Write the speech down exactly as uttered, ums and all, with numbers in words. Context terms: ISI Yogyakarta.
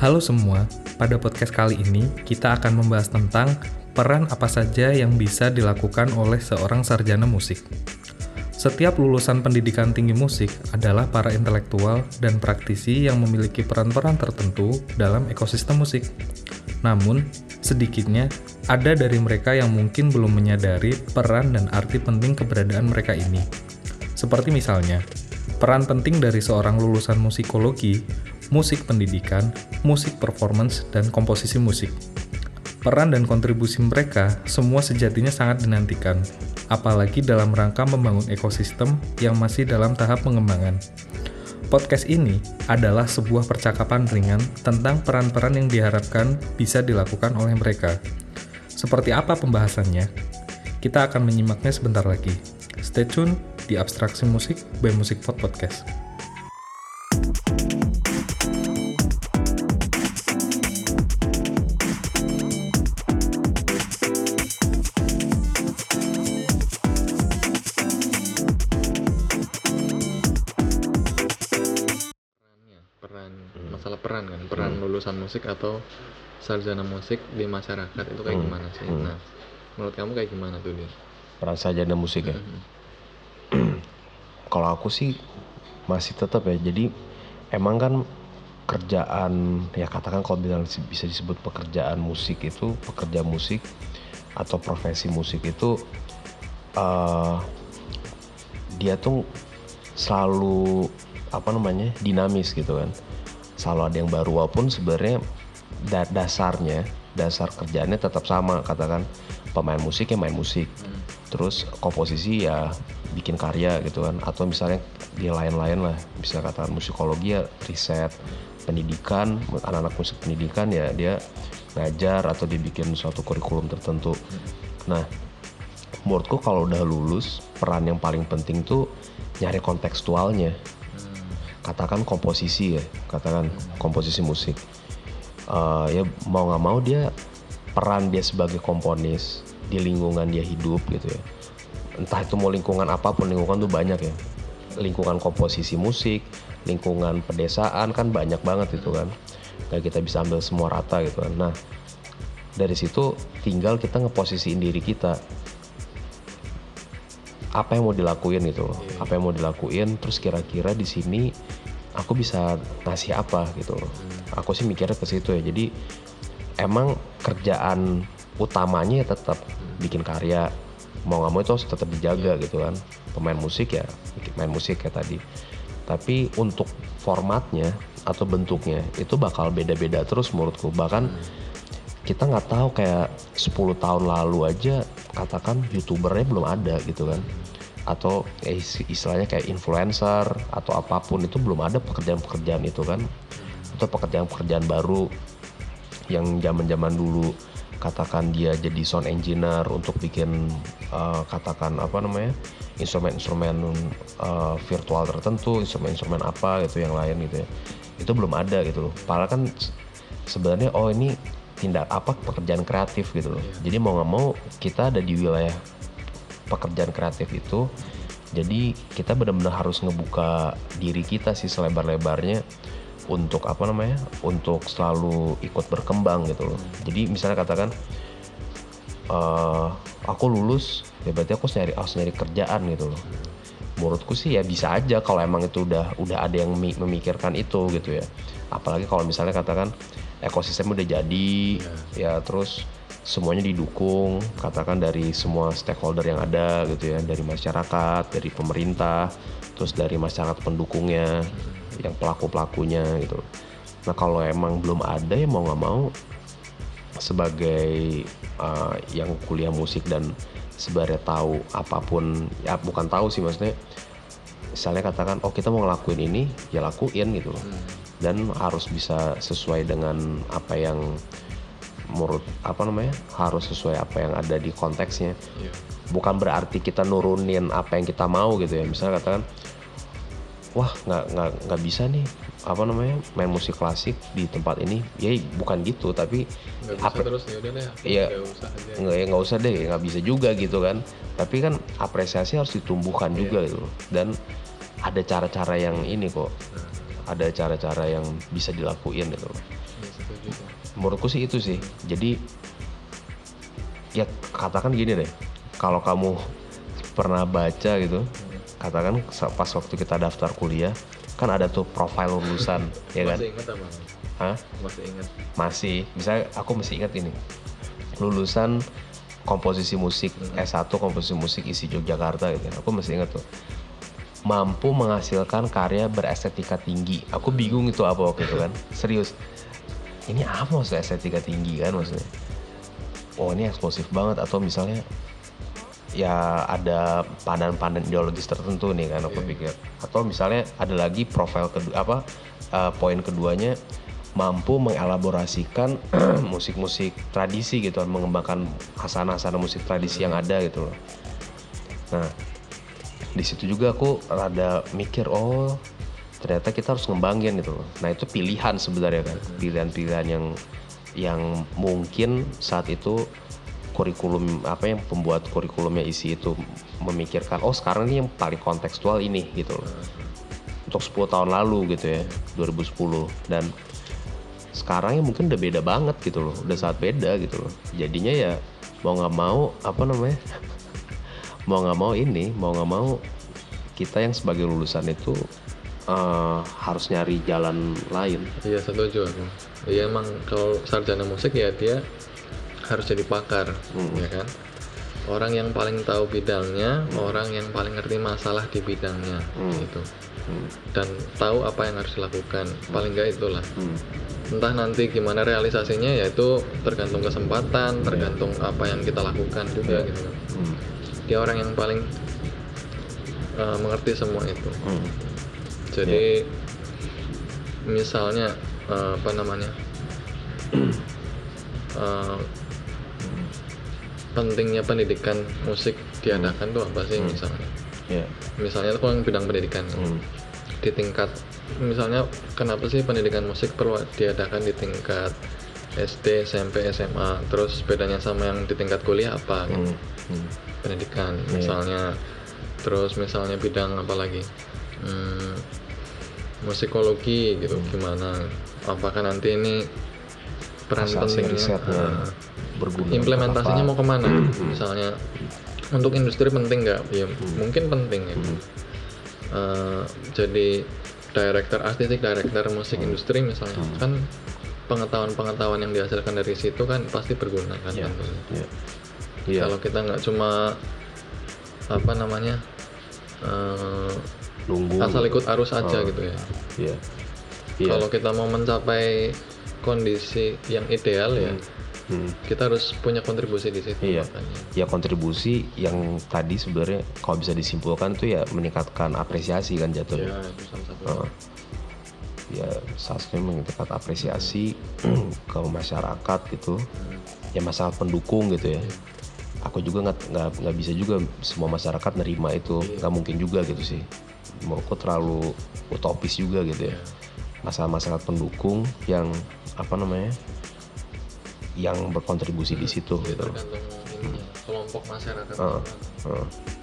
Halo semua, pada podcast kali ini kita akan membahas tentang peran apa saja yang bisa dilakukan oleh seorang sarjana musik. Setiap lulusan pendidikan tinggi musik adalah para intelektual dan praktisi yang memiliki peran-peran tertentu dalam ekosistem musik. Namun, sedikitnya ada dari mereka yang mungkin belum menyadari peran dan arti penting keberadaan mereka ini. Seperti misalnya, peran penting dari seorang lulusan musikologi, musik pendidikan, musik performance, dan komposisi musik. Peran dan kontribusi mereka semua sejatinya sangat dinantikan, apalagi dalam rangka membangun ekosistem yang masih dalam tahap pengembangan. Podcast ini adalah sebuah percakapan ringan tentang peran-peran yang diharapkan bisa dilakukan oleh mereka. Seperti apa pembahasannya? Kita akan menyimaknya sebentar lagi. Stay tune di Abstraksi Musik by Music Pod Podcast. Musik atau sarjana musik di masyarakat itu kayak hmm. gimana sih? Hmm. Nah, menurut kamu kayak gimana tuh dia? Peran sarjana musik ya? Hmm. Kalau aku sih masih tetap ya. Jadi emang kan kerjaan, ya katakan kalau bisa disebut pekerjaan musik itu, pekerja musik atau profesi musik itu uh, dia tuh selalu apa namanya dinamis gitu kan. Selalu ada yang baru, walaupun sebenarnya da- dasarnya, dasar kerjaannya tetap sama, katakan pemain musik ya main musik, terus komposisi ya bikin karya gitu kan, atau misalnya di lain-lain lah, bisa katakan musikologi ya riset, pendidikan, anak-anak musik pendidikan ya dia ngajar atau dibikin suatu kurikulum tertentu. Nah, menurutku kalau udah lulus, peran yang paling penting tuh nyari kontekstualnya. Katakan komposisi ya, katakan komposisi musik. Uh, ya mau nggak mau dia peran dia sebagai komponis di lingkungan dia hidup gitu ya. Entah itu mau lingkungan apapun, lingkungan tuh banyak ya. Lingkungan komposisi musik, lingkungan pedesaan kan banyak banget itu kan. Gak kita bisa ambil semua rata gitu kan. Nah dari situ tinggal kita ngeposisiin diri kita. Apa yang mau dilakuin gitu loh, apa yang mau dilakuin, terus kira-kira di sini aku bisa ngasih apa gitu loh. Aku sih mikirnya ke situ ya. Jadi emang kerjaan utamanya ya tetap bikin karya, mau nggak mau itu harus tetap dijaga gitu kan. Pemain musik ya main musik kayak tadi, tapi untuk formatnya atau bentuknya itu bakal beda-beda terus menurutku. Bahkan kita nggak tahu kayak sepuluh tahun lalu aja katakan youtubernya belum ada gitu kan, atau eh, istilahnya kayak influencer atau apapun itu belum ada pekerjaan-pekerjaan itu kan, atau pekerjaan-pekerjaan baru yang zaman-zaman dulu katakan dia jadi sound engineer untuk bikin uh, katakan apa namanya instrumen-instrumen uh, virtual tertentu, instrumen-instrumen apa gitu yang lain gitu ya, itu belum ada gitu loh. Padahal kan sebenarnya oh ini tindak apa pekerjaan kreatif gitu loh. Jadi mau nggak mau kita ada di wilayah pekerjaan kreatif itu. Jadi kita benar-benar harus ngebuka diri kita sih selebar-lebarnya untuk apa namanya? Untuk selalu ikut berkembang gitu loh. Jadi misalnya katakan uh, aku lulus, ya berarti aku nyari harus nyari kerjaan gitu loh. Menurutku sih ya bisa aja kalau emang itu udah udah ada yang memikirkan itu gitu ya. Apalagi kalau misalnya katakan ekosistem udah jadi ya, terus semuanya didukung katakan dari semua stakeholder yang ada gitu ya, dari masyarakat, dari pemerintah, terus dari masyarakat pendukungnya, yang pelaku-pelakunya gitu. Nah kalau emang belum ada ya mau nggak mau sebagai uh, yang kuliah musik dan sebenarnya tahu apapun ya, bukan tahu sih maksudnya misalnya katakan oh kita mau ngelakuin ini ya lakuin gitu loh. Dan harus bisa sesuai dengan apa yang menurut apa namanya harus sesuai apa yang ada di konteksnya. Yeah. Bukan berarti kita nurunin apa yang kita mau gitu ya. Misalnya katakan, wah nggak nggak nggak bisa nih apa namanya main musik klasik di tempat ini. Ya bukan gitu, tapi nggak bisa apre- terus yaudah deh. Iya nggak ya nggak usah deh, nggak bisa juga gitu kan. Tapi kan apresiasi harus ditumbuhkan yeah. juga gitu. Dan ada cara-cara yang ini kok. Nah. ada cara-cara yang bisa dilakuin gitu. Menurutku sih itu sih. Jadi ya katakan gini deh, kalau kamu pernah baca gitu, katakan pas waktu kita daftar kuliah kan ada tuh profil lulusan, ya kan? Masih ingat apa? Hah? Masih ingat. Masih, misalnya aku masih ingat ini, lulusan komposisi musik hmm. S satu komposisi musik I S I Yogyakarta gitu. Aku masih ingat tuh, mampu menghasilkan karya berestetika tinggi. Aku bingung itu apa waktu itu kan, serius. Ini apa maksudnya estetika tinggi kan maksudnya? Oh ini eksplosif banget, atau misalnya ya ada pandan-pandan ideologis tertentu nih kan aku yeah. pikir. Atau misalnya ada lagi profil kedua apa uh, poin keduanya mampu mengelaborasikan musik-musik tradisi gitu, mengembangkan khasana-khasana musik tradisi yang ada gitu loh. Nah, di situ juga aku rada mikir, oh ternyata kita harus ngembangin gitu loh. Nah, itu pilihan sebenarnya kan, pilihan-pilihan yang yang mungkin saat itu kurikulum apa yang pembuat kurikulumnya I S I itu memikirkan, oh sekarang ini yang paling kontekstual ini gitu loh. Untuk sepuluh tahun lalu gitu ya, dua ribu sepuluh, dan sekarang ya mungkin udah beda banget gitu loh, udah sangat beda gitu loh. Jadinya ya mau nggak mau apa namanya, mau nggak mau ini, mau nggak mau kita yang sebagai lulusan itu uh, harus nyari jalan lain. Iya setuju aku. Iya emang kalau sarjana musik ya dia harus jadi pakar, hmm. ya kan? Orang yang paling tahu bidangnya, hmm. orang yang paling ngerti masalah di bidangnya, hmm. gitu. Hmm. Dan tahu apa yang harus dilakukan, paling nggak itulah. Hmm. Entah nanti gimana realisasinya, yaitu tergantung kesempatan, tergantung apa yang kita lakukan juga, hmm. gitu. Hmm. Dia orang yang paling uh, mengerti semua itu. Hmm. Jadi, yeah. misalnya uh, apa namanya? uh, pentingnya pendidikan musik diadakan hmm. tuh apa sih hmm. misalnya? Yeah. Misalnya itu kan bidang pendidikan hmm. di tingkat, misalnya kenapa sih pendidikan musik perlu diadakan di tingkat S D, S M P, S M A? Terus bedanya sama yang di tingkat kuliah apa? Gitu? Hmm. Hmm. Pendidikan yeah. misalnya, terus misalnya bidang apa lagi? Hmm, musikologi gitu hmm. gimana? Apakah nanti ini peran pentingnya? Uh, implementasinya mau kemana? Misalnya untuk industri penting nggak? Ya hmm. mungkin penting ya. Hmm. Uh, jadi director artistik, director musik hmm. industri misalnya hmm. kan pengetahuan-pengetahuan yang dihasilkan dari situ kan pasti berguna kan yeah. tentunya. Yeah. Yeah. Kalau kita nggak cuma apa namanya uh, asal ikut arus aja uh, gitu ya. Yeah. Yeah. Kalau kita mau mencapai kondisi yang ideal hmm. ya. Hmm. Kita harus punya kontribusi di situ. Iya. Makanya. Ya kontribusi yang tadi sebenarnya kalau bisa disimpulkan tuh ya meningkatkan apresiasi kan jatuhnya. Iya, itu salah satu. Uh, ya sasarannya meningkatkan apresiasi hmm. ke masyarakat gitu. Hmm. Ya masyarakat pendukung gitu ya. Hmm. Aku juga nggak nggak bisa juga semua masyarakat nerima itu, nggak hmm. mungkin juga gitu sih. Menurutku terlalu utopis juga gitu ya. Masyarakat pendukung yang apa namanya? Yang berkontribusi hmm, di situ gitu. Tergantung ini, hmm. kelompok masyarakat. Uh, uh.